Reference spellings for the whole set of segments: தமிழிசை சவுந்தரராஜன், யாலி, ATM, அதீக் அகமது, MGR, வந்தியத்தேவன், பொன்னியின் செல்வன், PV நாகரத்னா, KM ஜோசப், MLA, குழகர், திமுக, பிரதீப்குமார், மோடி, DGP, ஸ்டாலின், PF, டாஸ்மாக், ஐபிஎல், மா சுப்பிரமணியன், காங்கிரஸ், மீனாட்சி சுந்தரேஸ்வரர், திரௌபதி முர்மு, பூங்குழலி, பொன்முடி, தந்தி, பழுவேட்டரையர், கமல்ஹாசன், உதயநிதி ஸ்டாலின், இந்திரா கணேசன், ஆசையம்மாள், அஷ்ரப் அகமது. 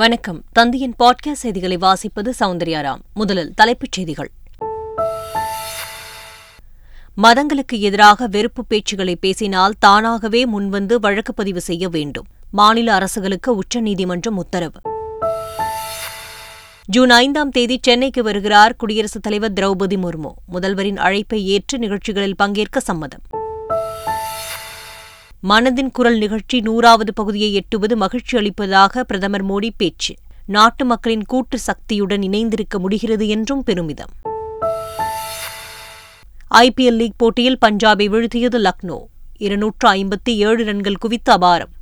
வணக்கம். தந்தியின் பாட்காஸ்ட் செய்திகளை வாசிப்பது சௌந்தர்யாராம். முதலில் தலைப்புச் செய்திகள். மதங்களுக்கு எதிராக வெறுப்பு பேச்சுகளை பேசினால் தானாகவே முன்வந்து வழக்கு பதிவு செய்ய வேண்டும். மாநில அரசுகளுக்கு உச்சநீதிமன்றம் உத்தரவு. ஜூன் 5 சென்னைக்கு வருகிறார் குடியரசுத் தலைவர் திரௌபதி முர்மு. முதல்வரின் அழைப்பை ஏற்று நிகழ்ச்சிகளில் பங்கேற்க சம்மதம். மனதின் குரல் நிகழ்ச்சி 100வது பகுதியை எட்டுவது மகிழ்ச்சி அளிப்பதாக பிரதமர் மோடி பேச்சு. நாட்டு மக்களின் கூட்டு சக்தியுடன் இணைந்திருக்க முடிகிறது என்றும் பெருமிதம். IPL லீக் போட்டியில் பஞ்சாபை வீழ்த்தியது லக்னோ. 257 ரன்கள் குவித்து அபாரம்.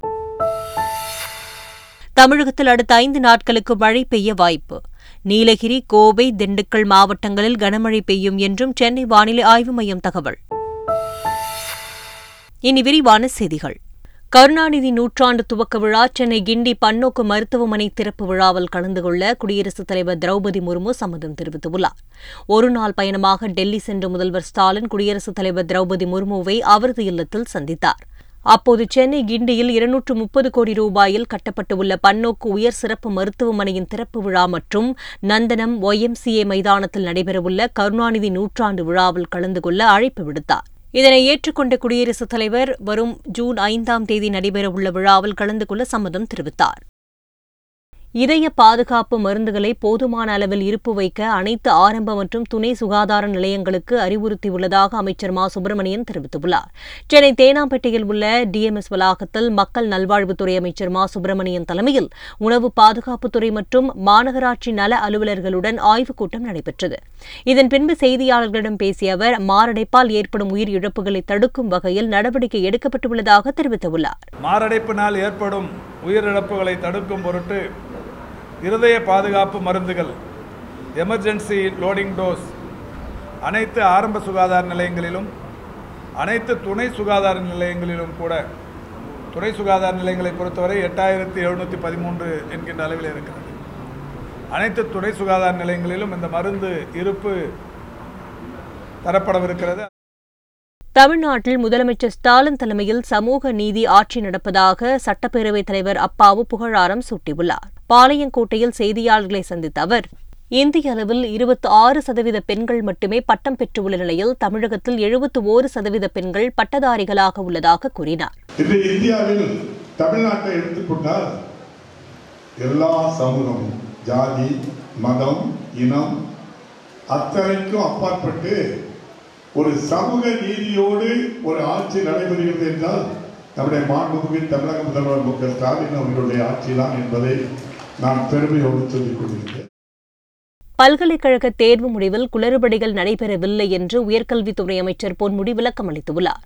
தமிழகத்தில் அடுத்த 5 நாட்களுக்கு மழை பெய்ய வாய்ப்பு. நீலகிரி, கோவை, திண்டுக்கல் மாவட்டங்களில் கனமழை பெய்யும் என்றும் சென்னை வானிலை ஆய்வு மையம் தகவல். இனி விரிவான செய்திகள். கருணாநிதி நூற்றாண்டு துவக்க விழா சென்னை கிண்டி பன்னோக்கு மருத்துவமனை திறப்பு விழாவில் கலந்து கொள்ள குடியரசுத் தலைவர் திரௌபதி முர்மு சம்மதம் தெரிவித்துள்ளார். ஒருநாள் பயணமாக டெல்லி சென்ற முதல்வர் ஸ்டாலின் குடியரசுத் தலைவர் திரௌபதி முர்முவை அவரது இல்லத்தில் சந்தித்தார். அப்போது சென்னை கிண்டியில் 230 கோடி ரூபாயில் கட்டப்பட்டுள்ள பன்னோக்கு உயர் சிறப்பு மருத்துவமனையின் திறப்பு விழா மற்றும் நந்தனம் YMCA மைதானத்தில் நடைபெறவுள்ள கருணாநிதி நூற்றாண்டு விழாவில் கலந்து கொள்ள அழைப்பு விடுத்தார். இதனை ஏற்றுக்கொண்ட குடியரசுத் தலைவர் வரும் ஜூன் 5 நடைபெறவுள்ள விழாவில் கலந்து கொள்ள சம்மதம் தெரிவித்தார். இதய பாதுகாப்பு மருந்துகளை போதுமான அளவில் இருப்பு வைக்க அனைத்து ஆரம்ப மற்றும் துணை சுகாதார நிலையங்களுக்கு அறிவுறுத்தியுள்ளதாக அமைச்சர் மா சுப்பிரமணியன் தெரிவித்துள்ளார். சென்னை தேனாம்பேட்டையில் உள்ள DMS வளாகத்தில் மக்கள் நல்வாழ்வுத்துறை அமைச்சர் மா சுப்பிரமணியன் தலைமையில் உணவு பாதுகாப்புத்துறை மற்றும் மாநகராட்சி நல அலுவலர்களுடன் ஆய்வுக் கூட்டம் நடைபெற்றது. இதன் பின்பு செய்தியாளர்களிடம் பேசிய அவர், மாரடைப்பால் ஏற்படும் உயிர் இழப்புகளை தடுக்கும் வகையில் நடவடிக்கை எடுக்கப்பட்டுள்ளதாக தெரிவித்துள்ளார். மாரடைப்பினால் ஏற்படும் உயிரிழப்புகளை தடுக்கும் பொருட்டு இருதய பாதுகாப்பு மருந்துகள் எமர்ஜென்சி லோடிங் டோஸ் அனைத்து ஆரம்ப சுகாதார நிலையங்களிலும் அனைத்து துணை சுகாதார நிலையங்களிலும் கூட, துணை சுகாதார நிலையங்களை பொறுத்தவரை 8713 என்கின்ற அளவில் இருக்கிறது. அனைத்து துணை சுகாதார நிலையங்களிலும் இந்த மருந்து இருப்பு தரப்படவிருக்கிறது. தமிழ்நாட்டில் முதலமைச்சர் ஸ்டாலின் தலைமையில் சமூக நீதி ஆட்சி நடப்பதாக சட்டப்பேரவைத் தலைவர் அப்பாவு புகழாரம் சூட்டியுள்ளார். பாளையங்கோட்டையில் செய்தியாளர்களை சந்தித்த அவர், இந்திய அளவில் 26% பெண்கள் மட்டுமே பட்டம் பெற்றுள்ள நிலையில் தமிழகத்தில் 71% பெண்கள் பட்டதாரிகளாக உள்ளதாக கூறினார். இந்தியாவில் தமிழ்நாட்டை எடுத்துக்கொண்டால் எல்லா சமூகமும் ஜாதி, மதம், இனம் அத்தனைக்கும் அப்பாற்பட்டு ஒரு சமூக நீதியோடு ஒரு ஆட்சி நடைபெறுகிறது என்றால் நம்முடைய மாண்புமிகு தமிழக முதல்வர் மு க ஸ்டாலின் அவர்களுடைய ஆட்சிதான் என்பதை நான் பெருமையோடு சொல்லிக் கொள்கிறேன். பல்கலைக்கழக தேர்வு முடிவில் குளறுபடிகள் நடைபெறவில்லை என்று உயர்கல்வித்துறை அமைச்சர் பொன்முடி விளக்கம் அளித்துள்ளார்.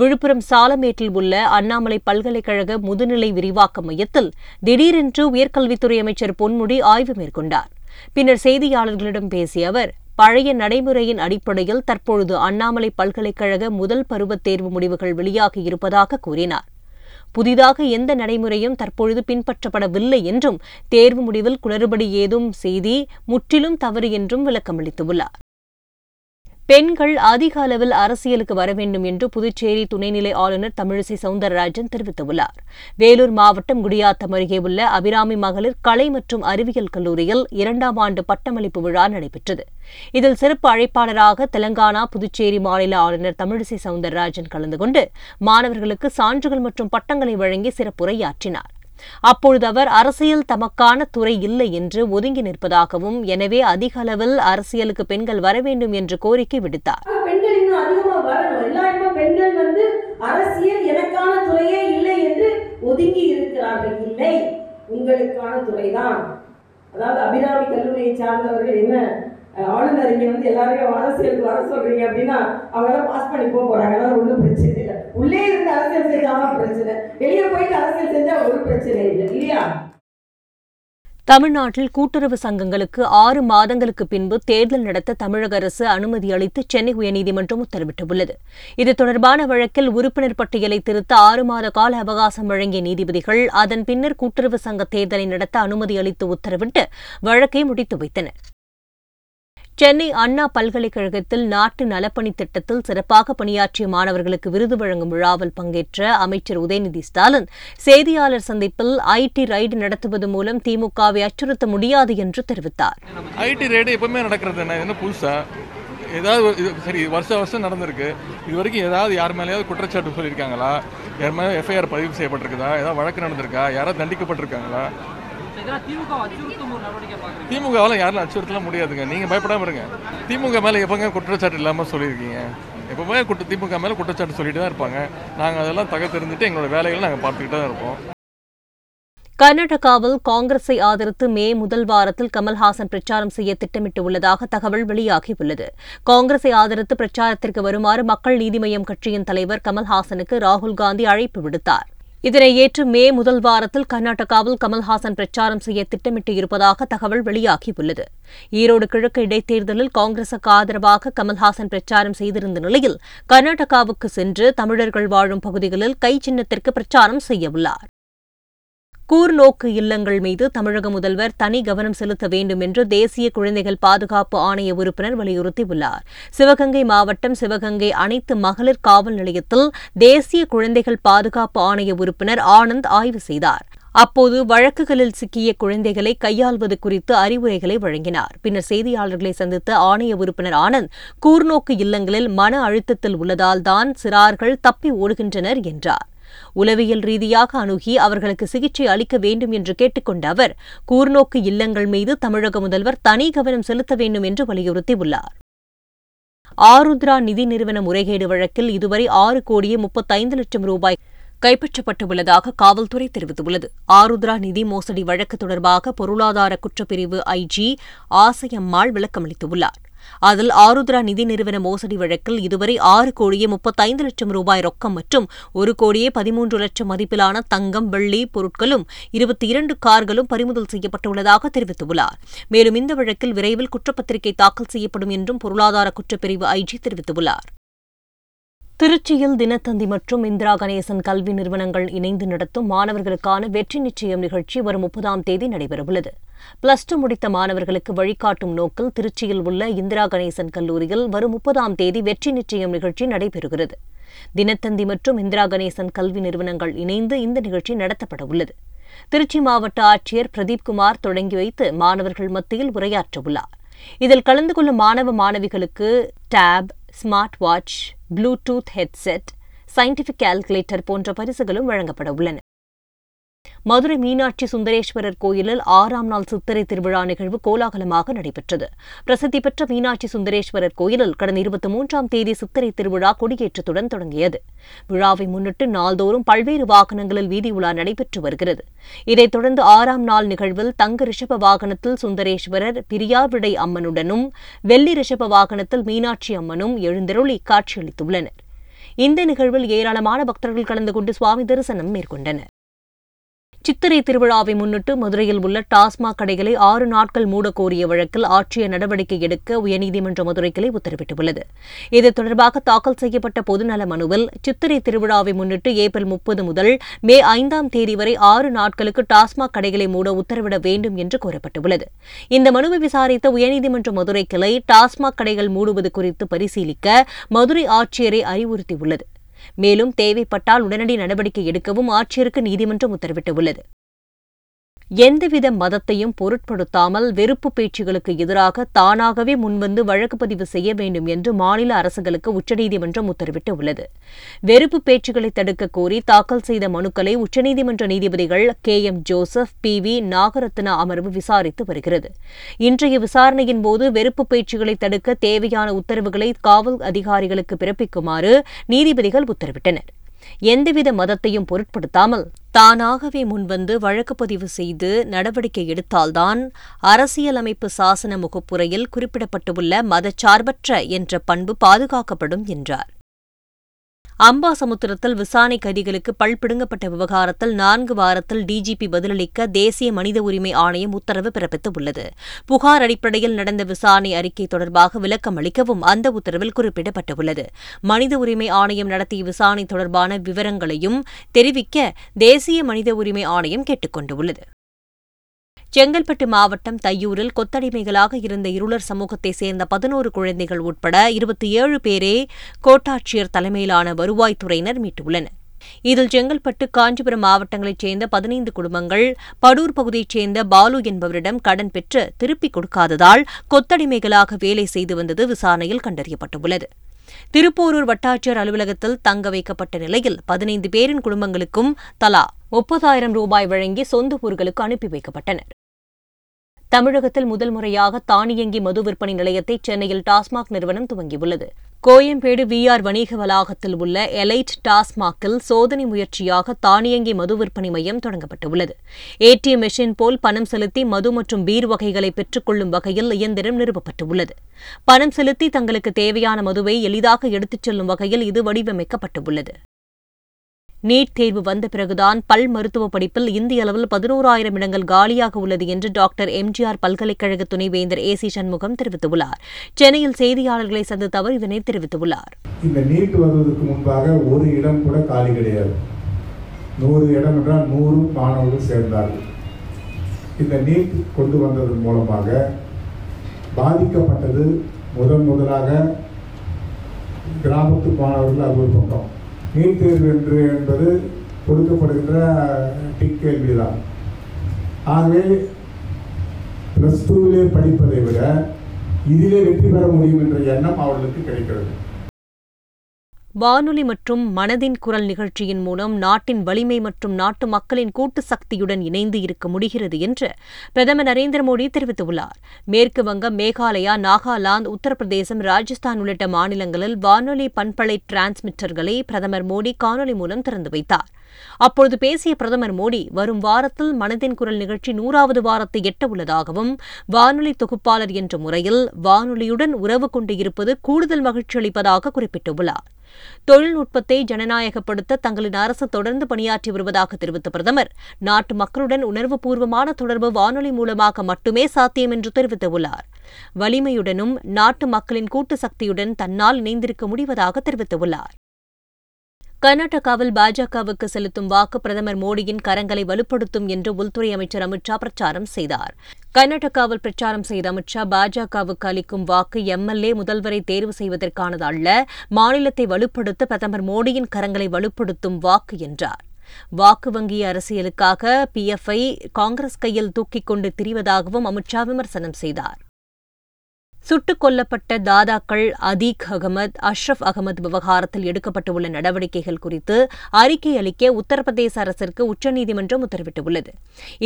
விழுப்புரம் சாலமேட்டில் உள்ள அண்ணாமலை பல்கலைக்கழக முதுநிலை விரிவாக்க மையத்தில் திடீரென்று உயர்கல்வித்துறை அமைச்சர் பொன்முடி ஆய்வு மேற்கொண்டார். பின்னர் செய்தியாளர்களிடம் பேசிய அவர், பழைய நடைமுறையின் அடிப்படையில் தற்பொழுது அண்ணாமலை பல்கலைக்கழக முதல் பருவத் தேர்வு முடிவுகள் வெளியாகியிருப்பதாக கூறினார். புதிதாக எந்த நடைமுறையும் தற்பொழுது பின்பற்றப்படவில்லை என்றும் தேர்வு முடிவில் குளறுபடி ஏதும் செய்தி முற்றிலும் தவறு என்றும் விளக்கமளித்துள்ளார். பெண்கள் அதிக அளவில் அரசியலுக்கு வர வேண்டும் என்று புதுச்சேரி துணைநிலை ஆளுநர் தமிழிசை சவுந்தரராஜன் தெரிவித்துள்ளார். வேலூர் மாவட்டம் குடியாத்தம் அருகே உள்ள அபிராமி மகளிர் கலை மற்றும் அறிவியல் கல்லூரியில் 2ஆம் ஆண்டு பட்டமளிப்பு விழா நடைபெற்றது. இதில் சிறப்பு அழைப்பாளராக தெலங்கானா, புதுச்சேரி மாநில ஆளுநர் தமிழிசை சவுந்தரராஜன் கலந்து கொண்டு மாணவர்களுக்கு சான்றுகள் மற்றும் பட்டங்களை வழங்கி சிறப்புரையாற்றினார். அப்பொழுது அவர், அரசியல் தமக்கான துறை இல்லை என்று ஒதுங்கி நிற்பதாகவும், எனவே அதிக அளவில் அரசியலுக்கு பெண்கள் வர வேண்டும் என்று கோரிக்கை விடுத்தார். அபிராமி கல்லூரியை சார்ந்தவர்கள் என்ன ஆளுநர் இங்க வந்து எல்லாரையும் அரசியலுக்கு வர சொல்றீங்க அப்படின்னா அவங்க பாஸ் பண்ணி போறாங்க. ஒன்றும் பிரச்சனை இல்லை. உள்ளே இருந்து அரசியல் செஞ்சாலும் பிரச்சனை, வெளியே போயிட்டு அரசியல் செஞ்சா ஒரு பிரச்சனை இல்லை, இல்லையா? தமிழ்நாட்டில் கூட்டுறவு சங்கங்களுக்கு 6 மாதங்களுக்கு பின்பு தேர்தல் நடத்த தமிழக அரசு அனுமதி அளித்து சென்னை உயர்நீதிமன்றம் உத்தரவிட்டுள்ளது. இது தொடர்பான வழக்கில் உறுப்பினர் பட்டியலை திருத்த 6 மாத கால அவகாசம் வழங்கிய நீதிபதிகள் அதன் பின்னர் கூட்டுறவு சங்க தேர்தலை நடத்த அனுமதி அளித்து உத்தரவிட்டு வழக்கை முடித்து வைத்தனர். சென்னை அண்ணா பல்கலைக்கழகத்தில் நாட்டு நலப்பணி திட்டத்தில் சிறப்பாக பணியாற்றிய மாணவர்களுக்கு விருது வழங்கும் விழாவில் பங்கேற்ற அமைச்சர் உதயநிதி ஸ்டாலின் செய்தியாளர் சந்திப்பில் ஐடி ரெய்டு நடத்துவது மூலம் திமுகவை அச்சுறுத்த முடியாது என்று தெரிவித்தார். ஐடி ரெய்டு எப்பவுமே நடக்கிறது என்ன புதுசா? ஏதாவது சரி வருஷம் வருஷம் நடந்திருக்கு. இது வரைக்கும் ஏதாவது யார் மேலேயாவது குற்றச்சாட்டு சொல்லியிருக்காங்களா? யார் மேலே எஃப்ஐஆர் பதிவு செய்யப்பட்டிருக்குதா? ஏதாவது வழக்கு நடந்திருக்கா? யாராவது தண்டிக்கப்பட்டிருக்காங்களா? திமுகவால் யாரும் அச்சுறுத்தலாம் முடியாதுங்க. நீங்கள் பயப்படாமல் இருங்க. திமுக மேலே எப்போங்க குற்றச்சாட்டு இல்லாமல் சொல்லியிருக்கீங்க? எப்போவுமே திமுக மேலே குற்றச்சாட்டு சொல்லிட்டு தான் இருப்பாங்க. நாங்கள் அதெல்லாம் தக தெரிஞ்சுட்டு எங்களோட வேலைகளை நாங்கள் பார்த்துக்கிட்டு தான் இருப்போம். கர்நாடகாவில் காங்கிரஸை ஆதரித்து மே முதல் வாரத்தில் கமல்ஹாசன் பிரச்சாரம் செய்ய திட்டமிட்டு உள்ளதாக தகவல் வெளியாகியுள்ளது. காங்கிரஸை ஆதரித்து பிரச்சாரத்திற்கு வருமாறு மக்கள் நீதி மய்யம் கட்சியின் தலைவர் கமல்ஹாசனுக்கு ராகுல் காந்தி அழைப்பு விடுத்தார். இதனை ஏற்று மே முதல் வாரத்தில் கர்நாடகாவில் கமல்ஹாசன் பிரச்சாரம் செய்ய திட்டமிட்டு இருப்பதாக தகவல் வெளியாகியுள்ளது. ஈரோடு கிழக்கு இடைத்தேர்தலில் காங்கிரசுக்கு ஆதரவாக கமல்ஹாசன் பிரச்சாரம் செய்திருந்த நிலையில் கர்நாடகாவுக்கு சென்று தமிழர்கள் வாழும் பகுதிகளில் கை சின்னத்திற்கு பிரச்சாரம் செய்யவுள்ளார். கூர்நோக்கு இல்லங்கள் மீது தமிழக முதல்வர் தனி கவனம் செலுத்த வேண்டும் என்று தேசிய குழந்தைகள் பாதுகாப்பு ஆணைய உறுப்பினர் வலியுறுத்தியுள்ளார். சிவகங்கை மாவட்டம் சிவகங்கை அனைத்து மகளிர் காவல் நிலையத்தில் தேசிய குழந்தைகள் பாதுகாப்பு ஆணைய உறுப்பினர் ஆனந்த் ஆய்வு செய்தார். அப்போது வழக்குகளில் சிக்கிய குழந்தைகளை கையாள்வது குறித்து அறிவுரைகளை வழங்கினார். பின்னர் செய்தியாளர்களை சந்தித்த ஆணைய உறுப்பினர் ஆனந்த் கூர்நோக்கு இல்லங்களில் மன அழுத்தத்தில் உள்ளதால் தான் சிறார்கள் தப்பி ஓடுகின்றனர் என்றார். உளவியல் ரீதியாக அணுகி அவர்களுக்கு சிகிச்சை அளிக்க வேண்டும் என்று கேட்டுக்கொண்ட அவர் கூர்நோக்கு இல்லங்கள் மீது தமிழக முதல்வர் தனி கவனம் செலுத்த வேண்டும் என்று வலியுறுத்தியுள்ளார். ஆருத்ரா நிதி நிறுவன முறைகேடு வழக்கில் இதுவரை 6,35,00,000 ரூபாய் கைப்பற்றப்பட்டுள்ளதாக காவல்துறை தெரிவித்துள்ளது. ஆருத்ரா நிதி மோசடி வழக்கு தொடர்பாக பொருளாதார குற்றப்பிரிவு ஐஜி ஆசையம்மாள் விளக்கமளித்துள்ளார். அதில் ஆருத்ரா நிதி நிறுவன மோசடி வழக்கில் இதுவரை 6,35,00,000 ரூபாய் ரொக்கம் மற்றும் 1,13,00,000 மதிப்பிலான தங்கம் வெள்ளி பொருட்களும் 22 கார்களும் பறிமுதல் செய்யப்பட்டுள்ளதாக தெரிவித்துள்ளார். மேலும் இந்த வழக்கில் விரைவில் குற்றப்பத்திரிகை தாக்கல் செய்யப்படும் என்றும் பொருளாதார குற்றப்பிரிவு ஐஜி தெரிவித்துள்ளார். திருச்சியில் தினத்தந்தி மற்றும் இந்திரா கணேசன் கல்வி நிறுவனங்கள் இணைந்து நடத்தும் மாணவர்களுக்கான வெற்றி நிச்சயம் நிகழ்ச்சி வரும் 30ஆம் தேதி நடைபெறவுள்ளது. பிளஸ் டூ முடித்த மாணவர்களுக்கு வழிகாட்டும் நோக்கில் திருச்சியில் உள்ள இந்திரா கணேசன் கல்லூரியில் வரும் 30ஆம் தேதி வெற்றி நிச்சயம் நிகழ்ச்சி நடைபெறுகிறது. தினத்தந்தி மற்றும் இந்திரா கணேசன் கல்வி நிறுவனங்கள் இணைந்து இந்த நிகழ்ச்சி நடத்தப்பட உள்ளது. திருச்சி மாவட்ட ஆட்சியர் பிரதீப்குமார் தொடங்கி வைத்து மாணவர்கள் மத்தியில் உரையாற்றவுள்ளார். இதில் கலந்து கொள்ளும் மாணவ மாணவிகளுக்கு tab, smart watch, Bluetooth headset, scientific calculator போன்ற பரிசுகளும் வழங்கப்பட உள்ளன. மதுரை மீனாட்சி சுந்தரேஸ்வரர் கோயிலில் 6ஆம் நாள் சித்திரை திருவிழா நிகழ்வு கோலாகலமாக நடைபெற்றது. பிரசித்தி பெற்ற மீனாட்சி சுந்தரேஸ்வரர் கோயிலில் கடந்த 23ஆம் தேதி சித்திரை திருவிழா கொடியேற்றத்துடன் தொடங்கியது. விழாவை முன்னிட்டு நாள்தோறும் பல்வேறு வாகனங்களில் வீதி உலா நடைபெற்று வருகிறது. இதைத் தொடர்ந்து 6ஆம் நாள் நிகழ்வில் தங்க ரிஷப வாகனத்தில் சுந்தரேஸ்வரர் பிரியாவிடை அம்மனுடனும், வெள்ளி ரிஷப வாகனத்தில் மீனாட்சி அம்மனும் எழுந்தருளி காட்சியளித்துள்ளனர். இந்த நிகழ்வில் ஏராளமான பக்தர்கள் கலந்து கொண்டு சுவாமி தரிசனம் மேற்கொண்டனர். சித்திரை திருவிழாவை முன்னிட்டு மதுரையில் உள்ள டாஸ்மாக் கடைகளை 6 நாட்கள் மூடக்கோரிய வழக்கில் ஆட்சியர் நடவடிக்கை எடுக்க உயர்நீதிமன்ற மதுரை கிளை உத்தரவிட்டுள்ளது. இது தொடர்பாக தாக்கல் செய்யப்பட்ட பொதுநல மனுவில் சித்திரை திருவிழாவை முன்னிட்டு ஏப்ரல் 30 முதல் மே 5ஆம் தேதி வரை 6 நாட்களுக்கு டாஸ்மாக் கடைகளை மூட உத்தரவிட வேண்டும் என்று கோரப்பட்டுள்ளது. இந்த மனுவை விசாரித்த உயர்நீதிமன்ற மதுரை கிளை டாஸ்மாக் கடைகள் மூடுவது குறித்து பரிசீலிக்க மதுரை ஆட்சியரை அறிவுறுத்தியுள்ளது. மேலும் தேவைப்பட்டால் உடனடி நடவடிக்கை எடுக்கவும் ஆட்சியருக்கு நீதிமன்றம் உத்தரவிட்டுள்ளது. எந்தவித மதத்தையும் பொருட்படுத்தாமல் வெறுப்பு பேச்சுகளுக்கு எதிராக தானாகவே முன்வந்து வழக்கு பதிவு செய்ய வேண்டும் என்று மாநில அரசுகளுக்கு உச்சநீதிமன்றம் உத்தரவிட்டுள்ளது. வெறுப்பு பேச்சுகளை தடுக்க கோரி தாக்கல் செய்த மனுக்களை உச்சநீதிமன்ற நீதிபதிகள் KM ஜோசப், PV நாகரத்னா அமர்வு விசாரித்து வருகிறது. இன்றைய விசாரணையின் போது வெறுப்பு பேச்சுகளை தடுக்க தேவையான உத்தரவுகளை காவல் அதிகாரிகளுக்கு பிறப்பிக்குமாறு நீதிபதிகள் உத்தரவிட்டனர். எந்தவித மதத்தையும் பொருட்படுத்தாமல் தானாகவே முன்வந்து வழக்கு பதிவு செய்து நடவடிக்கை எடுத்தால்தான் அரசியலமைப்பு சாசன முகப்புரையில் குறிப்பிடப்பட்டுள்ள மதச்சார்பற்ற என்ற பண்பு பாதுகாக்கப்படும் என்றார். அம்பாசமுத்திரத்தில் விசாரணை கைதிகளுக்கு பல்பிடுங்கப்பட்ட விவகாரத்தில் 4 வாரத்தில் DGP பதிலளிக்க தேசிய மனித உரிமை ஆணையம் உத்தரவு பிறப்பித்துள்ளது. புகார் அடிப்படையில் நடந்த விசாரணை அறிக்கை தொடர்பாக விளக்கம் அளிக்கவும் அந்த உத்தரவில் குறிப்பிடப்பட்டுள்ளது. மனித உரிமை ஆணையம் நடத்திய விசாரணை தொடர்பான விவரங்களையும் தெரிவிக்க தேசிய மனித உரிமை ஆணையம் கேட்டுக் கொண்டுள்ளது. செங்கல்பட்டு மாவட்டம் தையூரில் கொத்தடிமைகளாக இருந்த இருளர் சமூகத்தை சேர்ந்த 11 குழந்தைகள் உட்பட 27 பேரே கோட்டாட்சியர் தலைமையிலான வருவாய்த்துறையினர் மீட்டுள்ளனர். இதில் செங்கல்பட்டு, காஞ்சிபுரம் மாவட்டங்களைச் சேர்ந்த 15 குடும்பங்கள் படூர் பகுதியைச் சேர்ந்த பாலு என்பவரிடம் கடன் பெற்று திருப்பிக் கொடுக்காததால் கொத்தடிமைகளாக வேலை செய்து வந்தது விசாரணையில் கண்டறியப்பட்டுள்ளது. திருப்போரூர் வட்டாட்சியர் அலுவலகத்தில் தங்க வைக்கப்பட்ட நிலையில் 15 பேரின் குடும்பங்களுக்கும் தலா 30,000 ரூபாய் வழங்கி சொந்த ஊர்களுக்கு அனுப்பி வைக்கப்பட்டனர். தமிழகத்தில் முதல் முறையாக தானியங்கி மது விற்பனை நிலையத்தை சென்னையில் டாஸ்மாக் நிறுவனம் துவங்கியுள்ளது. கோயம்பேடு VR வணிக வளாகத்தில் உள்ள எலைட் டாஸ்மாக்கில் சோதனை முயற்சியாக தானியங்கி மது விற்பனை மையம் தொடங்கப்பட்டுள்ளது. ATM மெஷின் போல் பணம் செலுத்தி மது மற்றும் பீர் வகைகளை பெற்றுக்கொள்ளும் வகையில் இயந்திரம் நிறுவப்பட்டுள்ளது. பணம் செலுத்தி தங்களுக்கு தேவையான மதுவை எளிதாக எடுத்துச் செல்லும் வகையில் இது வடிவமைக்கப்பட்டுள்ளது. நீட் தேர்வு வந்த பிறகுதான் பல் மருத்துவ படிப்பில் இந்திய அளவில் 11,000 இடங்கள் காலியாக உள்ளது என்று டாக்டர் MGR பல்கலைக்கழக துணைவேந்தர் AC Shanmugam தெரிவித்துள்ளார். சென்னையில் செய்தியாளர்களை சந்தித்த அவர் இதனை தெரிவித்துள்ளார். இந்த நீட் வருவதற்கு முன்பாக ஒரு இடம் கூட காலி கிடையாது. 100 இடம் என்றால் 100 மாணவர்கள் சேர்ந்தார்கள். இந்த நீட் கொண்டு வந்ததன் மூலமாக பாதிக்கப்பட்டது முதலாக கிராமத்து மாணவர்கள். அது ஒரு பக்கம் நீட் தேர்வு என்று என்பது கொடுக்கப்படுகின்ற டிக் கேள்விதான். ஆகவே ப்ளஸ் டூவிலே படிப்பதை விட இதிலே வெற்றி பெற முடியும் என்ற எண்ணம் அவர்களுக்கு கிடைக்கிறது. வானொலி மற்றும் மனதின் குரல் நிகழ்ச்சியின் மூலம் நாட்டின் வலிமை மற்றும் நாட்டு மக்களின் கூட்டு சக்தியுடன் இணைந்து இருக்க முடிகிறது என்று பிரதமர் நரேந்திர மோடி தெரிவித்துள்ளார். மேற்கு வங்கம், மேகாலயா, நாகாலாந்து, உத்தரப்பிரதேசம், ராஜஸ்தான் உள்ளிட்ட மாநிலங்களில் வானொலி பண்பலை டிரான்ஸ்மிட்டர்களை பிரதமர் மோடி காணொலி மூலம் திறந்து வைத்தார். அப்போது பேசிய பிரதமர் மோடி, வரும் வாரத்தில் மனதின் குரல் நிகழ்ச்சி 100வது வாரத்தை எட்ட உள்ளதாகவும், வானொலி தொகுப்பாளர் என்ற முறையில் வானொலியுடன் உறவு கொண்டு இருப்பது கூடுதல் மகிழ்ச்சி அளிப்பதாக குறிப்பிட்டுள்ளார். தொழில்நுட்பத்தை ஜனநாயகப்படுத்த தங்களின் அரசு தொடர்ந்து பணியாற்றி வருவதாக தெரிவித்த பிரதமர், நாட்டு மக்களுடன் உணர்வுபூர்வமான தொடர்பு வானொலி மூலமாக மட்டுமே சாத்தியம் என்று தெரிவித்துள்ளார். வலிமையுடனும் நாட்டு மக்களின் கூட்டு சக்தியுடன் தன்னால் இணைந்திருக்க முடிவதாக தெரிவித்துள்ளார். கர்நாடகாவில் பாஜகவுக்கு செலுத்தும் வாக்கு பிரதமர் மோடியின் கரங்களை வலுப்படுத்தும் என்று உள்துறை அமைச்சர் அமித்ஷா பிரச்சாரம் செய்தார். கர்நாடகாவில் பிரச்சாரம் செய்த அமித்ஷா, பாஜகவுக்கு அளிக்கும் வாக்கு MLA முதல்வரை தேர்வு செய்வதற்கானது அல்ல, மாநிலத்தை வலுப்படுத்த பிரதமர் மோடியின் கரங்களை வலுப்படுத்தும் வாக்கு என்றார். வாக்கு வங்கி அரசியலுக்காக PFஐ காங்கிரஸ் கையில் தூக்கிக் கொண்டு திரிவதாகவும் அமித்ஷா விமர்சனம் செய்தார். சுட்டுக் கொல்லப்பட்ட தாதாக்கள் அதீக் அகமது, அஷ்ரப் அகமது விவகாரத்தில் எடுக்கப்பட்டுள்ள நடவடிக்கைகள் குறித்து அறிக்கை அளிக்க உத்தரப்பிரதேச அரசிற்கு உச்சநீதிமன்றம் உத்தரவிட்டுள்ளது.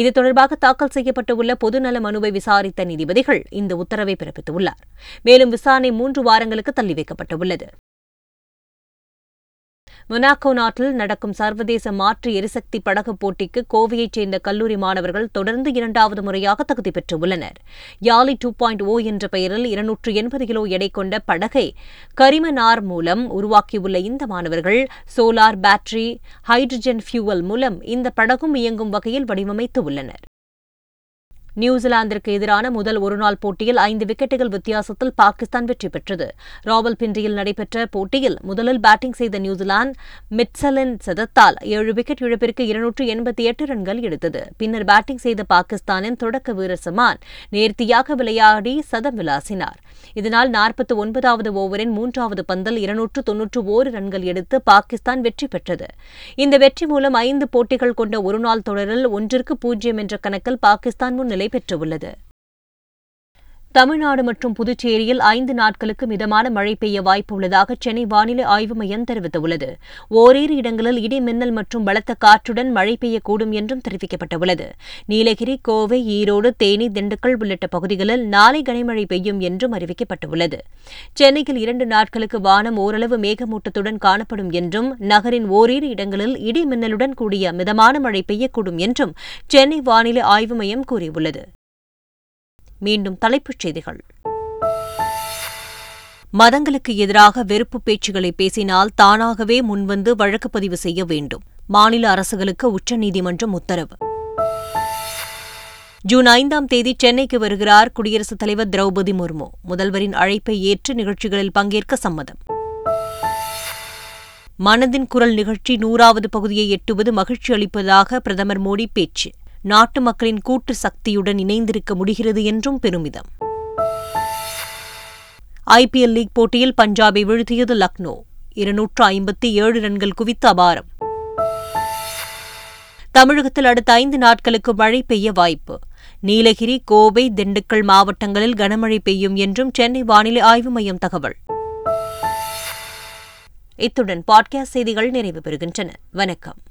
இது தொடர்பாக தாக்கல் செய்யப்பட்டுள்ள பொதுநல மனுவை விசாரித்த நீதிபதிகள் இந்த உத்தரவை பிறப்பித்துள்ளார். மேலும் விசாரணை 3 வாரங்களுக்கு தள்ளி வைக்கப்பட்டுள்ளது. மொனாக்கோ நாட்டில் நடக்கும் சர்வதேச மாற்று எரிசக்தி படகு போட்டிக்கு கோவையைச் சேர்ந்த கல்லூரி மாணவர்கள் தொடர்ந்து 2வது முறையாக தகுதி பெற்றுள்ளனர். யாலி 2.0 என்ற பெயரில் 280 கிலோ எடை கொண்ட படகை கரிம நார் மூலம் உருவாக்கியுள்ள இந்த மாணவர்கள் சோலார் பேட்டரி, ஹைட்ரஜன் ஃபியூவல் மூலம் இந்த படகும் இயங்கும் வகையில் வடிவமைத்துள்ளனர். நியூசிலாந்திற்கு எதிரான முதல் ஒருநாள் போட்டியில் 5 விக்கெட்டுகள் வித்தியாசத்தில் பாகிஸ்தான் வெற்றி பெற்றது. ராவல்பிண்டியில் நடைபெற்ற போட்டியில் முதலில் பேட்டிங் செய்த நியூசிலாந்து மிட்சலின் சதத்தால் 7 விக்கெட் இழப்பிற்கு 288 ரன்கள் எடுத்தது. பின்னர் பேட்டிங் செய்த பாகிஸ்தானின் தொடக்க வீரர் சமான் நேர்த்தியாக விளையாடி சதம் விளாசினார். இதனால் 49வது ஓவரின் 3வது பந்தில் 291 ரன்கள் எடுத்து பாகிஸ்தான் வெற்றி பெற்றது. இந்த வெற்றி மூலம் 5 போட்டிகள் கொண்ட ஒருநாள் தொடரில் 1-0 என்ற கணக்கில் பாகிஸ்தான் முன்னிலை பெற்றுள்ளது. தமிழ்நாடு மற்றும் புதுச்சேரியில் 5 நாட்களுக்கு மிதமான மழை பெய்ய வாய்ப்புள்ளதாக சென்னை வானிலை ஆய்வு மையம் தெரிவித்துள்ளது. ஓரிரு இடங்களில் இடி மின்னல் மற்றும் பலத்த காற்றுடன் மழை பெய்யக்கூடும் என்றும் தெரிவிக்கப்பட்டுள்ளது. நீலகிரி, கோவை, ஈரோடு, தேனி, திண்டுக்கல் உள்ளிட்ட பகுதிகளில் நாளை கனமழை பெய்யும் என்றும் அறிவிக்கப்பட்டுள்ளது. சென்னையில் 2 நாட்களுக்கு வானம் ஓரளவு மேகமூட்டத்துடன் காணப்படும் என்றும், நகரின் ஓரிரு இடங்களில் இடி மின்னலுடன் கூடிய மிதமான மழை பெய்யக்கூடும் என்றும் சென்னை வானிலை ஆய்வு மையம் கூறியுள்ளது. மீண்டும் தலைப்புச் செய்திகள். மதங்களுக்கு எதிராக வெறுப்பு பேச்சுகளை பேசினால் தானாகவே முன்வந்து வழக்கு பதிவு செய்ய வேண்டும். மாநில அரசுகளுக்கு உச்சநீதிமன்றம் உத்தரவு. ஜூன் 5ஆம் தேதி சென்னைக்கு வருகிறார் குடியரசுத் தலைவர் திரௌபதி முர்மு. முதல்வரின் அழைப்பை ஏற்று நிகழ்ச்சிகளில் பங்கேற்க சம்மதம். மனதின் குரல் நிகழ்ச்சி 100வது பகுதியை எட்டுவது மகிழ்ச்சி அளிப்பதாக பிரதமர் மோடி பேச்சு. நாட்டு மக்களின் கூட்டு சக்தியுடன் இணைந்திருக்க முடிகிறது என்றும் பெருமிதம். ஐபிஎல் லீக் போட்டியில் பஞ்சாபை வீழ்த்தியது லக்னோ. 257 ரன்கள் குவித்து அபாரம். தமிழகத்தில் அடுத்த 5 நாட்களுக்கு மழை பெய்ய வாய்ப்பு. நீலகிரி, கோவை, திண்டுக்கல் மாவட்டங்களில் கனமழை பெய்யும் என்றும் சென்னை வானிலை ஆய்வு மையம் தகவல். இத்துடன் பாட்காஸ்ட் செய்திகள் நிறைவு பெறுகின்றன. வணக்கம்.